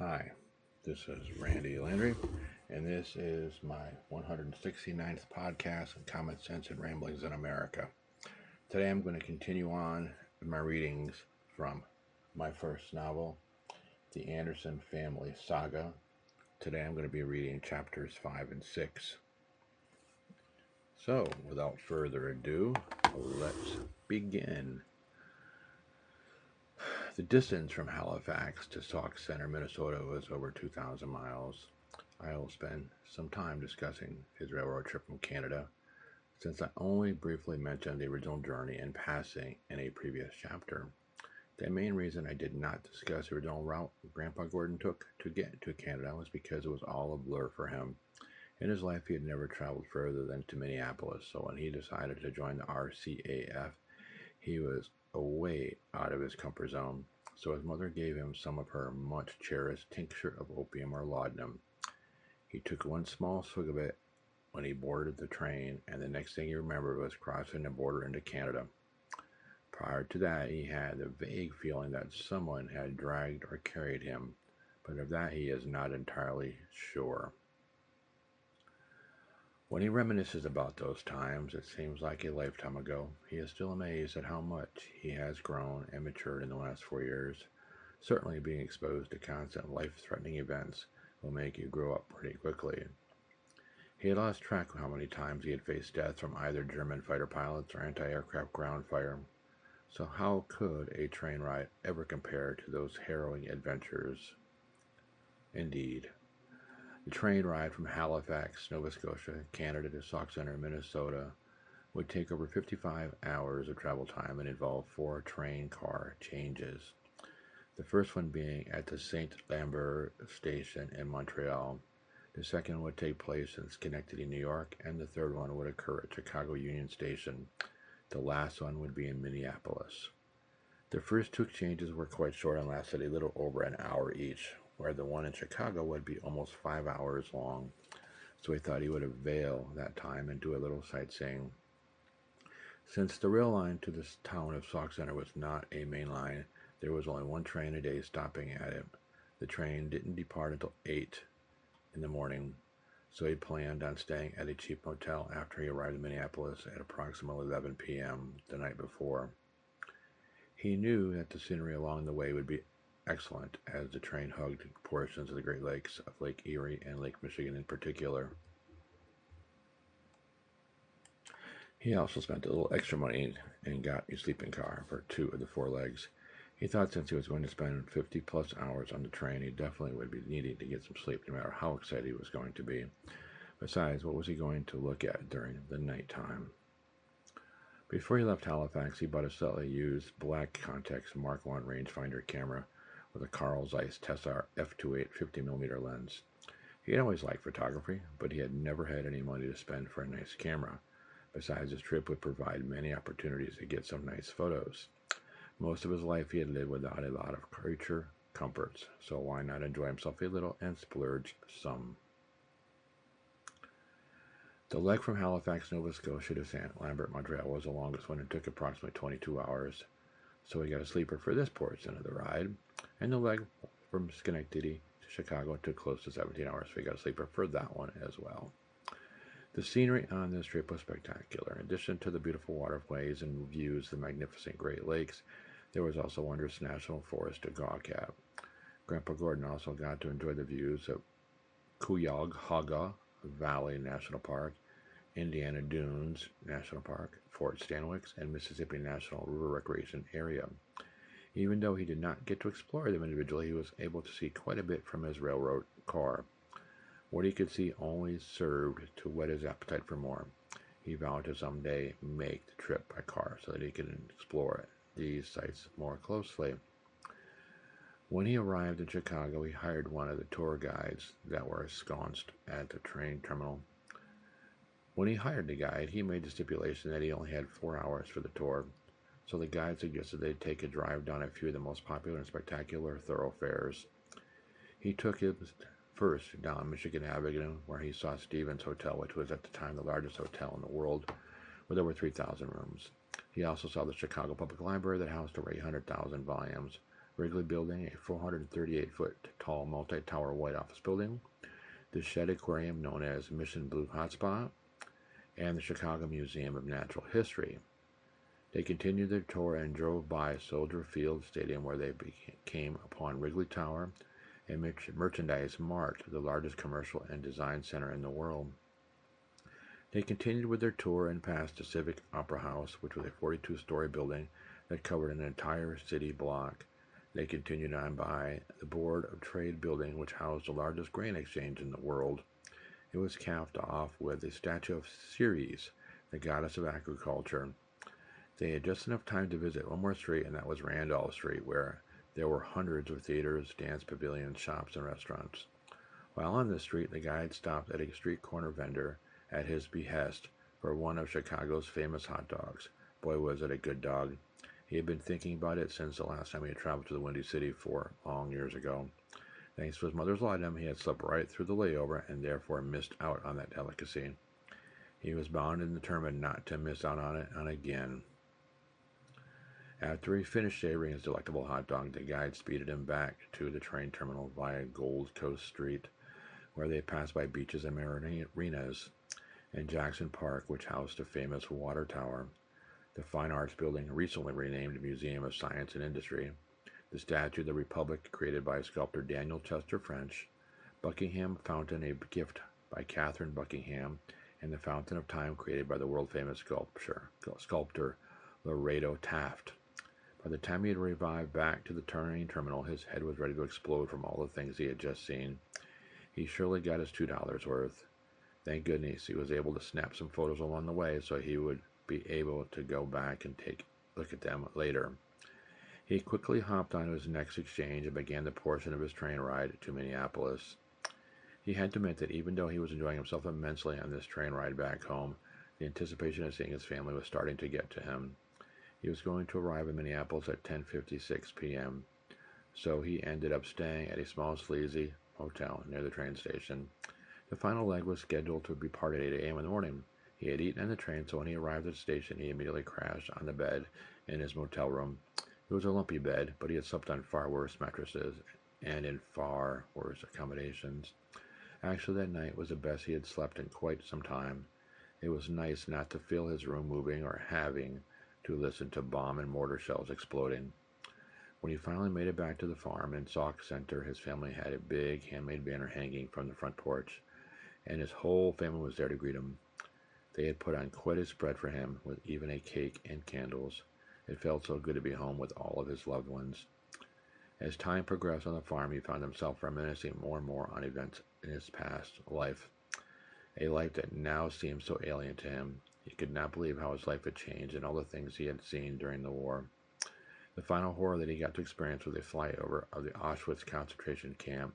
Hi, this is Randy Landry, and this is my 169th podcast on Common Sense and Ramblings in America. Today I'm going to continue on my readings from my first novel, The Anderson Family Saga. Today I'm going to be reading chapters 5 and 6. So, without further ado, let's begin. The distance from Halifax to Sauk Center, Minnesota was over 2,000 miles. I will spend some time discussing his railroad trip from Canada, since I only briefly mentioned the original journey in passing in a previous chapter. The main reason I did not discuss the original route Grandpa Gordon took to get to Canada was because it was all a blur for him. In his life, he had never traveled further than to Minneapolis, so when he decided to join the RCAF, he was away out of his comfort zone, so his mother gave him some of her much cherished tincture of opium or laudanum. He took one small swig of it when he boarded the train, and the next thing he remembered was crossing the border into Canada. Prior to that, he had the vague feeling that someone had dragged or carried him, but of that he is not entirely sure. When he reminisces about those times, it seems like a lifetime ago. He is still amazed at how much he has grown and matured in the last 4 years. Certainly being exposed to constant life-threatening events will make you grow up pretty quickly. He had lost track of how many times he had faced death from either German fighter pilots or anti-aircraft ground fire. So how could a train ride ever compare to those harrowing adventures? Indeed. The train ride from Halifax, Nova Scotia, Canada to Sauk Center, Minnesota would take over 55 hours of travel time and involve 4 train car changes. The first one being at the St. Lambert Station in Montreal. The second would take place in Schenectady, New York, and the third one would occur at Chicago Union Station. The last one would be in Minneapolis. The first 2 exchanges were quite short and lasted a little over an hour each, where the one in Chicago would be almost 5 hours long, so he thought he would avail that time and do a little sightseeing. Since the rail line to the town of Sauk Center was not a main line, there was only one train a day stopping at it. The train didn't depart until 8 in the morning, so he planned on staying at a cheap hotel after he arrived in Minneapolis at approximately 11 p.m. the night before. He knew that the scenery along the way would be excellent, as the train hugged portions of the Great Lakes of Lake Erie and Lake Michigan in particular. He also spent a little extra money and got a sleeping car for 2 of the 4 legs. He thought since he was going to spend 50 plus hours on the train, he definitely would be needing to get some sleep no matter how excited he was going to be. Besides, what was he going to look at during the nighttime? Before he left Halifax, he bought a slightly used black Context Mark 1 rangefinder camera with a Carl Zeiss Tessar f/2.8 50mm lens. He had always liked photography, but he had never had any money to spend for a nice camera. Besides, his trip would provide many opportunities to get some nice photos. Most of his life he had lived without a lot of creature comforts, so why not enjoy himself a little and splurge some? The leg from Halifax, Nova Scotia to St. Lambert, Montreal was the longest one and took approximately 22 hours, so he got a sleeper for this portion of the ride, and the leg from Schenectady to Chicago took close to 17 hours, so he got a sleeper for that one as well. The scenery on this trip was spectacular. In addition to the beautiful waterways and views of the magnificent Great Lakes, there was also wondrous National Forest at Gogebic. Grandpa Gordon also got to enjoy the views of Cuyahoga Valley National Park, Indiana Dunes National Park, Fort Stanwix, and Mississippi National River Recreation Area. Even though he did not get to explore them individually, he was able to see quite a bit from his railroad car. What he could see only served to whet his appetite for more. He vowed to someday make the trip by car so that he could explore these sites more closely. When he arrived in Chicago, he hired one of the tour guides that were ensconced at the train terminal. When he hired the guide, he made the stipulation that he only had 4 hours for the tour, so the guide suggested they take a drive down a few of the most popular and spectacular thoroughfares. He took his first down Michigan Avenue, where he saw Stevens Hotel, which was at the time the largest hotel in the world, with over 3,000 rooms. He also saw the Chicago Public Library that housed over 800,000 volumes, Wrigley Building, a 438-foot-tall multi-tower white office building, the Shedd aquarium known as Mission Blue Hotspot, and the Chicago Museum of Natural History. They continued their tour and drove by Soldier Field Stadium, where they came upon Wrigley Tower and Merchandise Mart, the largest commercial and design center in the world. They continued with their tour and passed the Civic Opera House, which was a 42-story building that covered an entire city block. They continued on by the Board of Trade building, which housed the largest grain exchange in the world. It was capped off with a statue of Ceres, the goddess of agriculture. They had just enough time to visit one more street, and that was Randolph Street, where there were hundreds of theaters, dance pavilions, shops, and restaurants. While on this street, the guide stopped at a street corner vendor at his behest for one of Chicago's famous hot dogs. Boy, was it a good dog. He had been thinking about it since the last time he had traveled to the Windy City 4 long years ago. Thanks to his mother's laudanum, he had slept right through the layover and therefore missed out on that delicacy. He was bound and determined not to miss out on it again. After he finished savoring his delectable hot dog, the guide speeded him back to the train terminal via Gold Coast Street, where they passed by beaches and marinas, and Jackson Park, which housed the famous water tower, the Fine Arts Building, recently renamed Museum of Science and Industry, the Statue of the Republic, created by sculptor Daniel Chester French, Buckingham Fountain, a gift by Catherine Buckingham, and the Fountain of Time, created by the world-famous sculptor Laredo Taft. By the time he had revived back to the train terminal, his head was ready to explode from all the things he had just seen. He surely got his $2 worth. Thank goodness he was able to snap some photos along the way, so he would be able to go back and take a look at them later. He quickly hopped onto his next exchange and began the portion of his train ride to Minneapolis. He had to admit that even though he was enjoying himself immensely on this train ride back home, the anticipation of seeing his family was starting to get to him. He was going to arrive in Minneapolis at 10:56 p.m., so he ended up staying at a small sleazy hotel near the train station. The final leg was scheduled to depart at 8 a.m. in the morning. He had eaten on the train, so when he arrived at the station, he immediately crashed on the bed in his motel room. It was a lumpy bed, but he had slept on far worse mattresses and in far worse accommodations. Actually, that night was the best he had slept in quite some time. It was nice not to feel his room moving or having to listen to bomb and mortar shells exploding. When he finally made it back to the farm in Sauk Center, his family had a big handmade banner hanging from the front porch, and his whole family was there to greet him. They had put on quite a spread for him, with even a cake and candles. It felt so good to be home with all of his loved ones. As time progressed on the farm, he found himself reminiscing more and more on events in his past life, a life that now seemed so alien to him. He could not believe how his life had changed and all the things he had seen during the war. The final horror that he got to experience was a flyover of the Auschwitz concentration camp.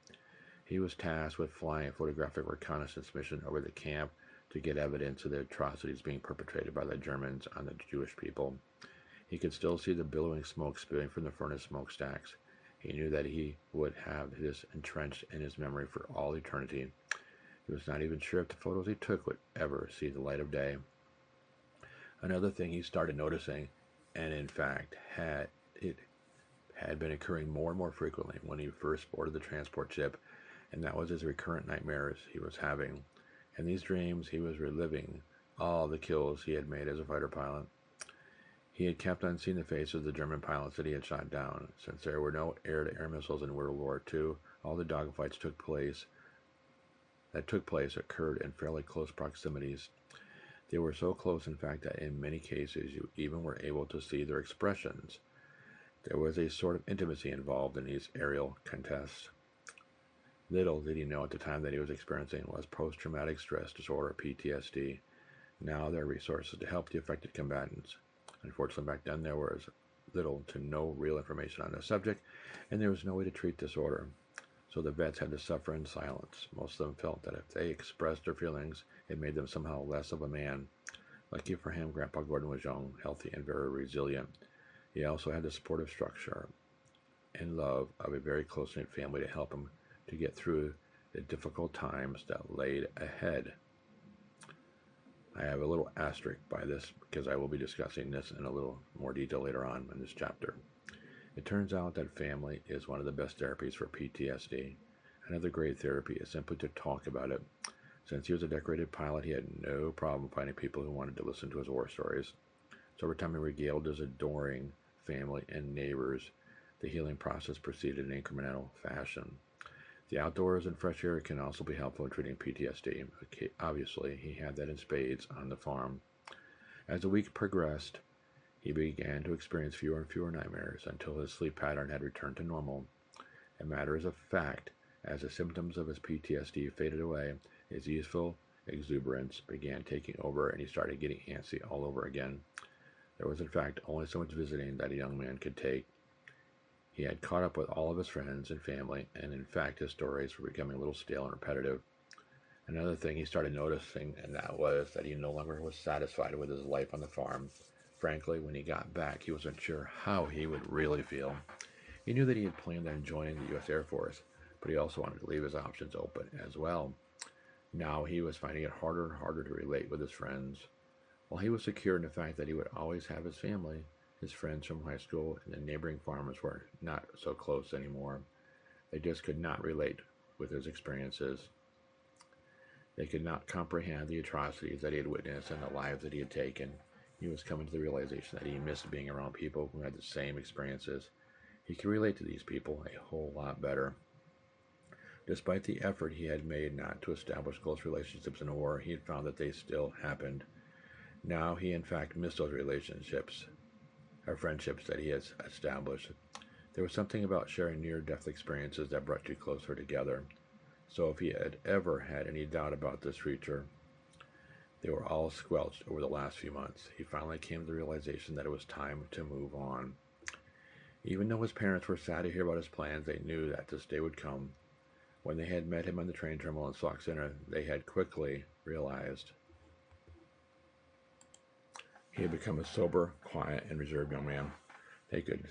He was tasked with flying a photographic reconnaissance mission over the camp to get evidence of the atrocities being perpetrated by the Germans on the Jewish people. He could still see the billowing smoke spewing from the furnace smokestacks. He knew that he would have this entrenched in his memory for all eternity. He was not even sure if the photos he took would ever see the light of day. Another thing he started noticing, and in fact had been occurring more and more frequently when he first boarded the transport ship, and that was his recurrent nightmares he was having. In these dreams, he was reliving all the kills he had made as a fighter pilot. He had kept on seeing the faces of the German pilots that he had shot down. Since there were no air-to-air missiles in World War II, all the dogfights that took place occurred in fairly close proximities. They were so close, in fact, that in many cases you even were able to see their expressions. There was a sort of intimacy involved in these aerial contests. Little did he know at the time that he was experiencing was post-traumatic stress disorder, PTSD. Now there are resources to help the affected combatants. Unfortunately, back then there was little to no real information on the subject, and there was no way to treat disorder. So the vets had to suffer in silence. Most of them felt that if they expressed their feelings, it made them somehow less of a man. Lucky for him, Grandpa Gordon was young, healthy, and very resilient. He also had the supportive structure and love of a very close-knit family to help him to get through the difficult times that laid ahead. I have a little asterisk by this because I will be discussing this in a little more detail later on in this chapter. It turns out that family is one of the best therapies for PTSD. Another great therapy is simply to talk about it. Since he was a decorated pilot, he had no problem finding people who wanted to listen to his war stories. So over time he regaled his adoring family and neighbors. The healing process proceeded in incremental fashion. The outdoors and fresh air can also be helpful in treating PTSD. Okay, obviously, he had that in spades on the farm. As the week progressed, he began to experience fewer and fewer nightmares until his sleep pattern had returned to normal. A matter of fact, as the symptoms of his PTSD faded away, his youthful exuberance began taking over and he started getting antsy all over again. There was, in fact, only so much visiting that a young man could take. He had caught up with all of his friends and family, and in fact his stories were becoming a little stale and repetitive. Another thing he started noticing, and that was that he no longer was satisfied with his life on the farm. Frankly, when he got back, he wasn't sure how he would really feel. He knew that he had planned on joining the U.S. Air Force, but he also wanted to leave his options open as well. Now he was finding it harder and harder to relate with his friends. While he was secure in the fact that he would always have his family, his friends from high school and the neighboring farmers were not so close anymore. They just could not relate with his experiences. They could not comprehend the atrocities that he had witnessed and the lives that he had taken. He was coming to the realization that he missed being around people who had the same experiences. He could relate to these people a whole lot better. Despite the effort he had made not to establish close relationships in the war, he had found that they still happened. Now he in fact missed those relationships. Or friendships that he has established. There was something about sharing near-death experiences that brought you closer together. So if he had ever had any doubt about this feature, they were all squelched over the last few months. He finally came to the realization that it was time to move on. Even though his parents were sad to hear about his plans, they knew that this day would come. When they had met him on the train terminal in Sauk Center, they had quickly realized he had become a sober, quiet, and reserved young man. They could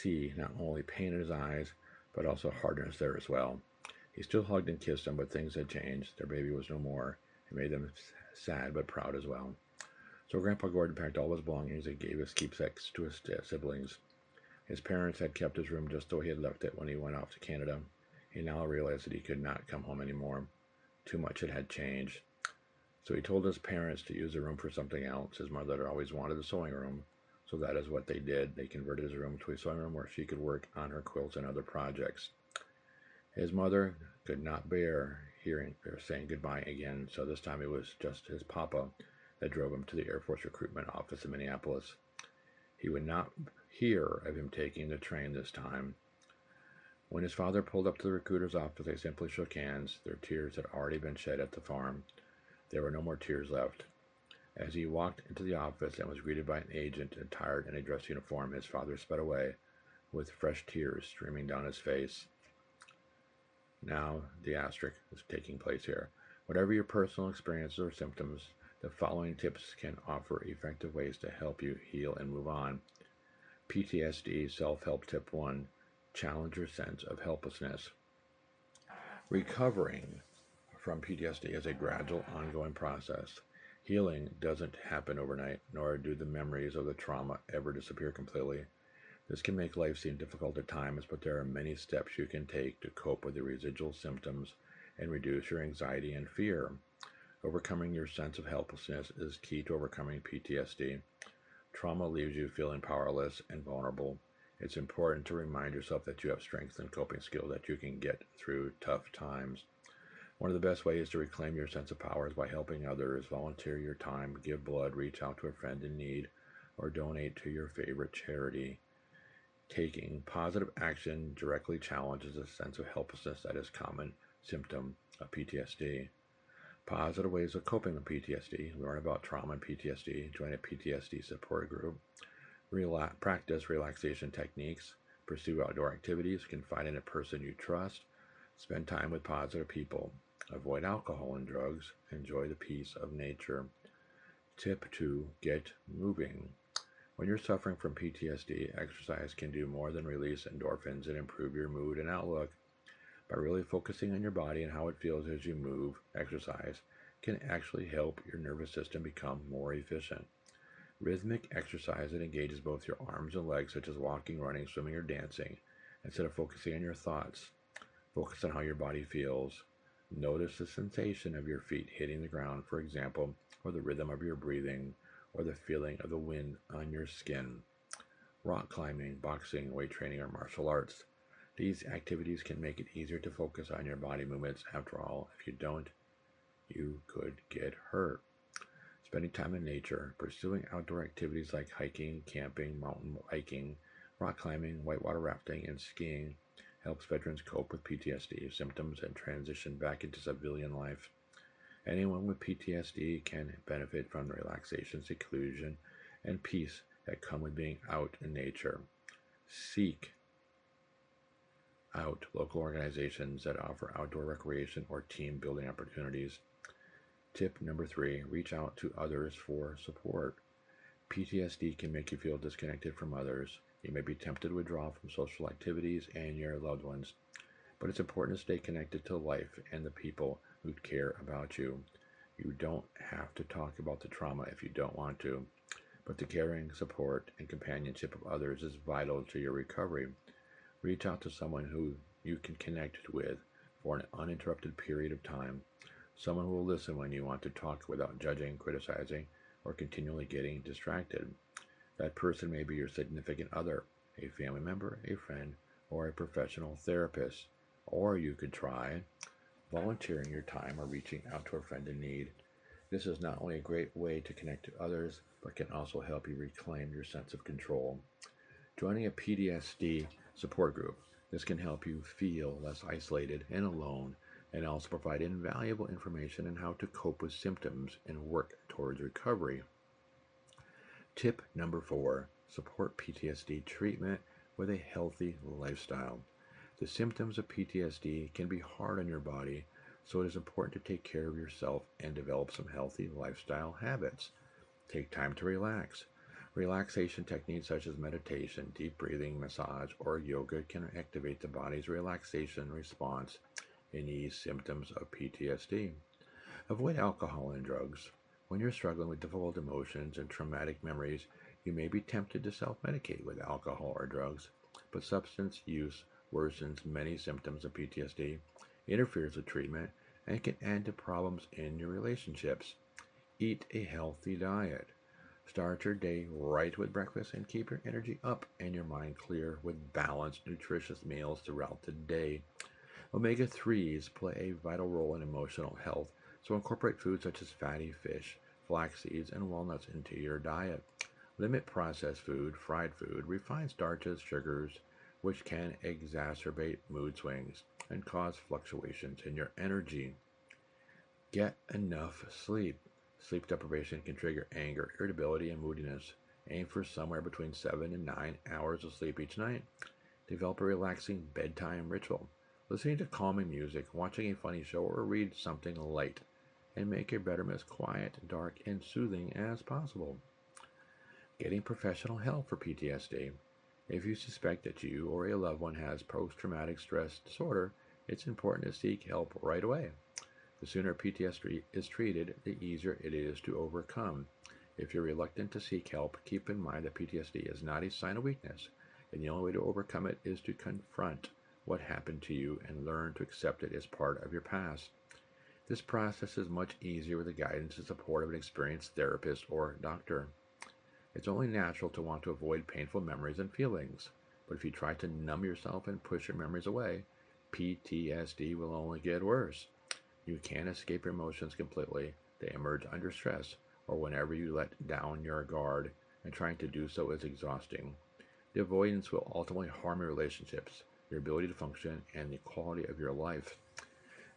see not only pain in his eyes, but also hardness there as well. He still hugged and kissed them, but things had changed. Their baby was no more. It made them sad, but proud as well. So Grandpa Gordon packed all his belongings and gave his keepsakes to his siblings. His parents had kept his room just though he had left it when he went off to Canada. He now realized that he could not come home anymore. Too much had changed. So he told his parents to use the room for something else. His mother had always wanted a sewing room, so that is what they did. They converted his room to a sewing room where she could work on her quilts and other projects. His mother could not bear hearing her saying goodbye again, so this time it was just his papa that drove him to the Air Force recruitment office in Minneapolis. He would not hear of him taking the train this time. When his father pulled up to the recruiter's office, they simply shook hands. Their tears had already been shed at the farm. There were no more tears left. As he walked into the office and was greeted by an agent attired in a dress uniform, his father sped away with fresh tears streaming down his face. Now, the asterisk is taking place here. Whatever your personal experiences or symptoms, the following tips can offer effective ways to help you heal and move on. PTSD Self-Help Tip 1. Challenge your sense of helplessness. Recovering from PTSD is a gradual, ongoing process. Healing doesn't happen overnight, nor do the memories of the trauma ever disappear completely. This can make life seem difficult at times, but there are many steps you can take to cope with the residual symptoms and reduce your anxiety and fear. Overcoming your sense of helplessness is key to overcoming PTSD. Trauma leaves you feeling powerless and vulnerable. It's important to remind yourself that you have strength and coping skills that you can get through tough times. One of the best ways to reclaim your sense of power is by helping others. Volunteer your time, give blood, reach out to a friend in need, or donate to your favorite charity. Taking positive action directly challenges the sense of helplessness that is a common symptom of PTSD. Positive ways of coping with PTSD. Learn about trauma and PTSD. Join a PTSD support group. Practice relaxation techniques. Pursue outdoor activities. Confide in a person you trust. Spend time with positive people. Avoid alcohol and drugs. Enjoy the peace of nature. Tip 2. Get moving. When you're suffering from PTSD, exercise can do more than release endorphins and improve your mood and outlook. By really focusing on your body and how it feels as you move, exercise can actually help your nervous system become more efficient. Rhythmic exercise that engages both your arms and legs, such as walking, running, swimming, or dancing. Instead of focusing on your thoughts, focus on how your body feels. Notice the sensation of your feet hitting the ground, for example, or the rhythm of your breathing, or the feeling of the wind on your skin. Rock climbing, boxing, weight training, or martial arts. These activities can make it easier to focus on your body movements. After all, if you don't, you could get hurt. Spending time in nature, pursuing outdoor activities like hiking, camping, mountain biking, rock climbing, whitewater rafting, and skiing helps veterans cope with PTSD symptoms and transition back into civilian life. Anyone with PTSD can benefit from the relaxation, seclusion, and peace that come with being out in nature. Seek out local organizations that offer outdoor recreation or team-building opportunities. Tip number 3, reach out to others for support. PTSD can make you feel disconnected from others. You may be tempted to withdraw from social activities and your loved ones, but it's important to stay connected to life and the people who care about you. You don't have to talk about the trauma if you don't want to, but the caring, support, and companionship of others is vital to your recovery. Reach out to someone who you can connect with for an uninterrupted period of time. Someone who will listen when you want to talk without judging, criticizing, or continually getting distracted. That person may be your significant other, a family member, a friend, or a professional therapist. Or you could try volunteering your time or reaching out to a friend in need. This is not only a great way to connect to others, but can also help you reclaim your sense of control. Joining a PTSD support group. This can help you feel less isolated and alone, and also provide invaluable information on how to cope with symptoms and work towards recovery. Tip number 4, support PTSD treatment with a healthy lifestyle. The symptoms of PTSD can be hard on your body, so it is important to take care of yourself and develop some healthy lifestyle habits. Take time to relax. Relaxation techniques such as meditation, deep breathing, massage, or yoga can activate the body's relaxation response and ease symptoms of PTSD. Avoid alcohol and drugs. When you're struggling with difficult emotions and traumatic memories, you may be tempted to self-medicate with alcohol or drugs, but substance use worsens many symptoms of PTSD, interferes with treatment, and can add to problems in your relationships. Eat a healthy diet. Start your day right with breakfast and keep your energy up and your mind clear with balanced, nutritious meals throughout the day. Omega-3s play a vital role in emotional health, so incorporate foods such as fatty fish, flax seeds, and walnuts into your diet. Limit processed food, fried food, refined starches, sugars, which can exacerbate mood swings and cause fluctuations in your energy. Get enough sleep. Sleep deprivation can trigger anger, irritability, and moodiness. Aim for somewhere between 7 and 9 hours of sleep each night. Develop a relaxing bedtime ritual. Listening to calming music, watching a funny show, or read something light, and make your bedroom as quiet, dark, and soothing as possible. Getting professional help for PTSD. If you suspect that you or a loved one has post-traumatic stress disorder, it's important to seek help right away. The sooner PTSD is treated, the easier it is to overcome. If you're reluctant to seek help, keep in mind that PTSD is not a sign of weakness, and the only way to overcome it is to confront what happened to you and learn to accept it as part of your past. This process is much easier with the guidance and support of an experienced therapist or doctor. It's only natural to want to avoid painful memories and feelings, but if you try to numb yourself and push your memories away, PTSD will only get worse. You can't escape your emotions completely. They emerge under stress or whenever you let down your guard, and trying to do so is exhausting. The avoidance will ultimately harm your relationships, your ability to function, and the quality of your life.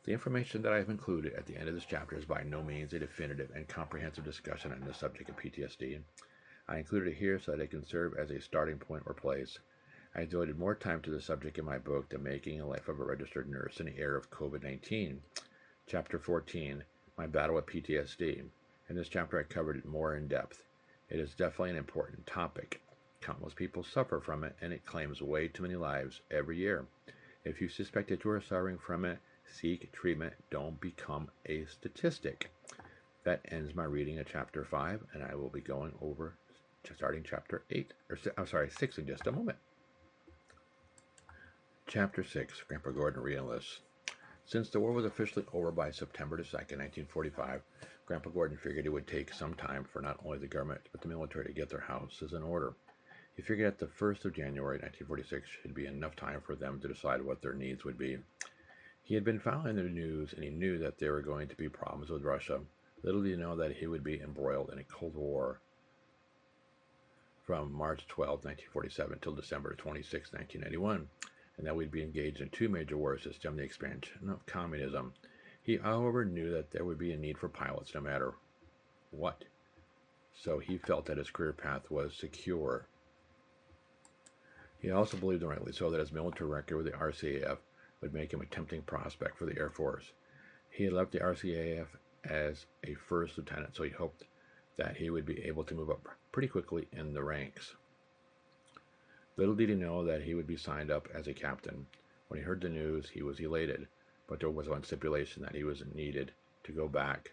The information that I have included at the end of this chapter is by no means a definitive and comprehensive discussion on the subject of PTSD. I included it here so that it can serve as a starting point or place. I devoted more time to the subject in my book, The Making and Life of a Registered Nurse in the Era of COVID-19. Chapter 14, My Battle with PTSD. In this chapter, I covered it more in depth. It is definitely an important topic. Countless people suffer from it, and it claims way too many lives every year. If you suspect that you are suffering from it, seek treatment. Don't become a statistic. That ends my reading of Chapter 5, and I will be going over starting chapter 8, or I'm sorry, 6 in just a moment. Chapter 6, Grandpa Gordon re-enlists. Since the war was officially over by September 2, 1945, Grandpa Gordon figured it would take some time for not only the government but the military to get their houses in order. He figured that the 1st of January 1946 should be enough time for them to decide what their needs would be. He had been following the news, and he knew that there were going to be problems with Russia. Little did he know that he would be embroiled in a Cold War from March 12, 1947 till December 26, 1991, and that we'd be engaged in two major wars to stem the expansion of communism. He, however, knew that there would be a need for pilots no matter what, so he felt that his career path was secure. He also believed, rightly so, that his military record with the RCAF would make him a tempting prospect for the Air Force. He had left the RCAF as a first lieutenant, so he hoped that he would be able to move up pretty quickly in the ranks. Little did he know that he would be signed up as a captain. When he heard the news, he was elated, but there was one stipulation that he was needed to go back.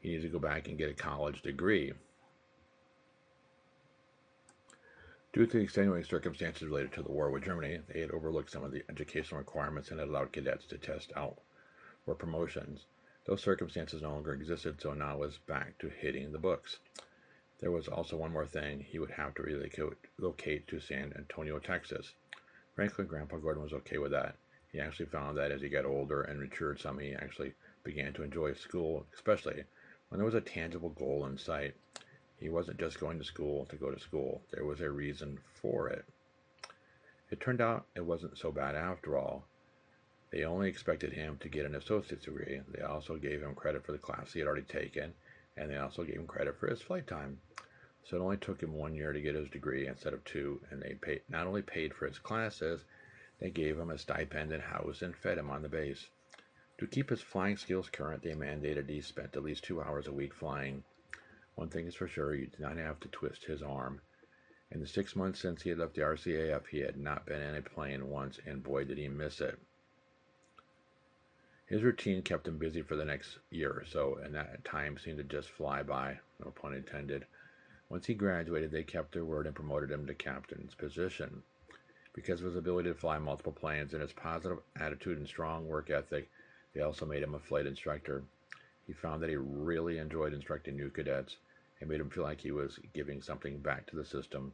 He needed to go back and get a college degree. Due to the extenuating circumstances related to the war with Germany, they had overlooked some of the educational requirements and had allowed cadets to test out for promotions. Those circumstances no longer existed, so now was back to hitting the books. There was also one more thing. He would have to relocate to San Antonio, Texas. Frankly, Grandpa Gordon was okay with that. He actually found that as he got older and matured some, he actually began to enjoy school, especially when there was a tangible goal in sight. He wasn't just going to go to school. There was a reason for it. It turned out it wasn't so bad after all. They only expected him to get an associate's degree. They also gave him credit for the class he had already taken, and they also gave him credit for his flight time. So it only took him 1 year to get his degree instead of 2, and they not only paid for his classes, they gave him a stipend and housed and fed him on the base. To keep his flying skills current, they mandated he spent at least 2 hours a week flying. One thing is for sure, you did not have to twist his arm. In the 6 months since he had left the RCAF, he had not been in a plane once, and boy did he miss it. His routine kept him busy for the next year or so, and that time seemed to just fly by, no pun intended. Once he graduated, they kept their word and promoted him to captain's position. Because of his ability to fly multiple planes and his positive attitude and strong work ethic, they also made him a flight instructor. He found that he really enjoyed instructing new cadets. It made him feel like he was giving something back to the system,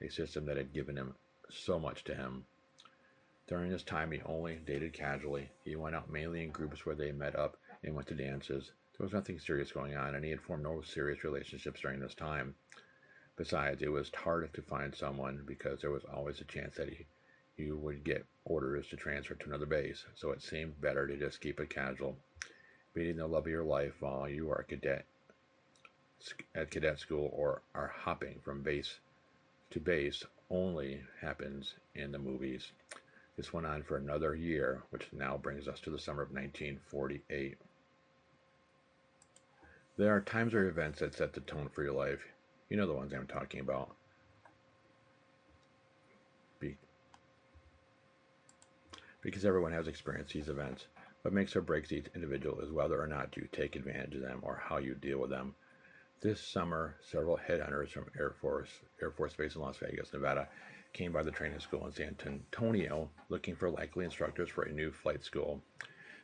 a system that had given him so much to him. During this time, he only dated casually. He went out mainly in groups where they met up and went to dances. There was nothing serious going on, and he had formed no serious relationships during this time. Besides, it was hard to find someone because there was always a chance that you would get orders to transfer to another base, so it seemed better to just keep it casual. Meeting the love of your life while you are a cadet at cadet school or are hopping from base to base only happens in the movies. This went on for another year, which now brings us to the summer of 1948. There are times or events that set the tone for your life. You know the ones I'm talking about. Because everyone has experienced these events. What makes or breaks each individual is whether or not you take advantage of them or how you deal with them. This summer, several headhunters from Air Force Base in Las Vegas, Nevada, came by the training school in San Antonio looking for likely instructors for a new flight school.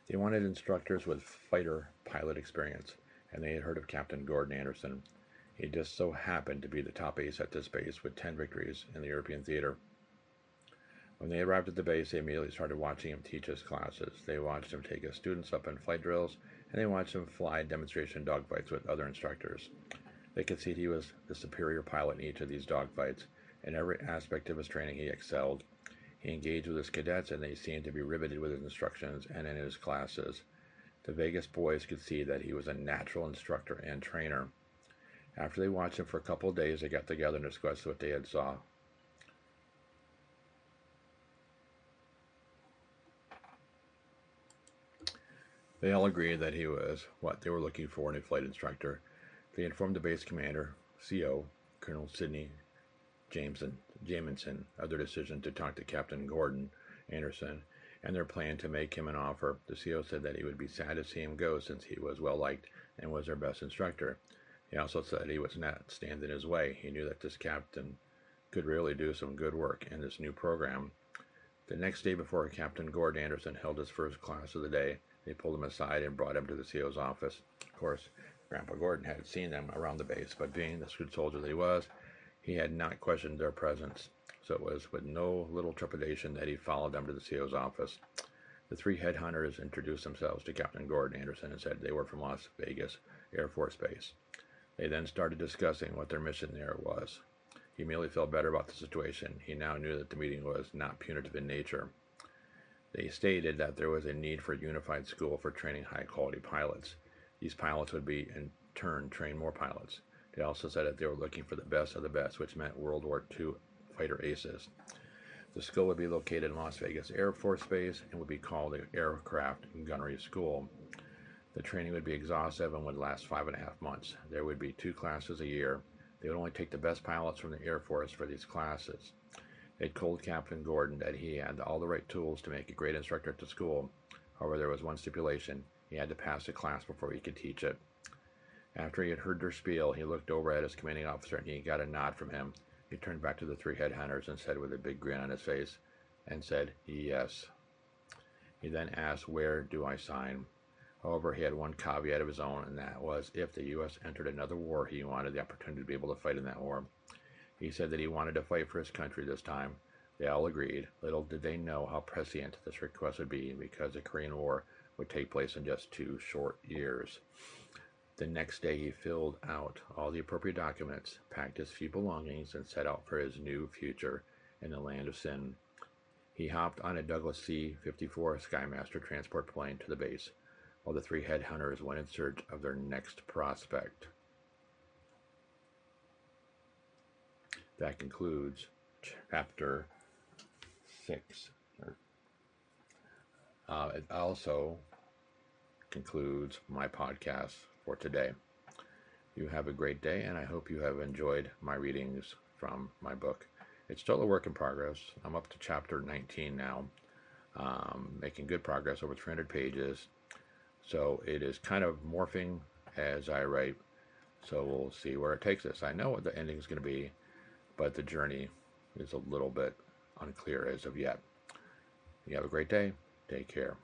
They wanted instructors with fighter pilot experience, and they had heard of Captain Gordon Anderson. He just so happened to be the top ace at this base with 10 victories in the European theater. When they arrived at the base, they immediately started watching him teach his classes. They watched him take his students up in flight drills, and they watched him fly demonstration dogfights with other instructors. They could see he was the superior pilot in each of these dogfights. In every aspect of his training, he excelled. He engaged with his cadets, and they seemed to be riveted with his instructions and in his classes. The Vegas boys could see that he was a natural instructor and trainer. After they watched him for a couple of days, they got together and discussed what they had saw. They all agreed that he was what they were looking for in a flight instructor. They informed the base commander, CO, Colonel Sidney Jamison, of their decision to talk to Captain Gordon Anderson and their plan to make him an offer. The CO said that he would be sad to see him go since he was well liked and was their best instructor. He also said he was not standing his way. He knew that this captain could really do some good work in this new program. The next day before Captain Gordon Anderson held his first class of the day, they pulled him aside and brought him to the CO's office. Of course, Grandpa Gordon had seen them around the base, but being the shrewd soldier that he was, he had not questioned their presence. So it was with no little trepidation that he followed them to the CO's office. The three headhunters introduced themselves to Captain Gordon Anderson and said they were from Las Vegas Air Force Base. They then started discussing what their mission there was. He immediately felt better about the situation. He now knew that the meeting was not punitive in nature. They stated that there was a need for a unified school for training high-quality pilots. These pilots would be, in turn, train more pilots. They also said that they were looking for the best of the best, which meant World War II fighter aces. The school would be located in Las Vegas Air Force Base and would be called the Aircraft Gunnery School. The training would be exhaustive and would last 5.5 months. There would be 2 classes a year. They would only take the best pilots from the Air Force for these classes. They told Captain Gordon that he had all the right tools to make a great instructor at the school. However, there was one stipulation. He had to pass the class before he could teach it. After he had heard their spiel, he looked over at his commanding officer and he got a nod from him. He turned back to the three headhunters and said with a big grin on his face, and said, "Yes." He then asked, "Where do I sign?" However, he had one caveat of his own, and that was if the U.S. entered another war, he wanted the opportunity to be able to fight in that war. He said that he wanted to fight for his country this time. They all agreed. Little did they know how prescient this request would be, because the Korean War would take place in just 2 short years. The next day, he filled out all the appropriate documents, packed his few belongings, and set out for his new future in the land of sin. He hopped on a Douglas C-54 Skymaster transport plane to the base, while the three headhunters went in search of their next prospect. That concludes Chapter 6. It also concludes my podcast for today. You have a great day, and I hope you have enjoyed my readings from my book. It's still a work in progress. I'm up to Chapter 19 now, making good progress, over 300 pages. So it is kind of morphing as I write, so we'll see where it takes us. I know what the ending is going to be, but the journey is a little bit unclear as of yet. You have a great day. Take care.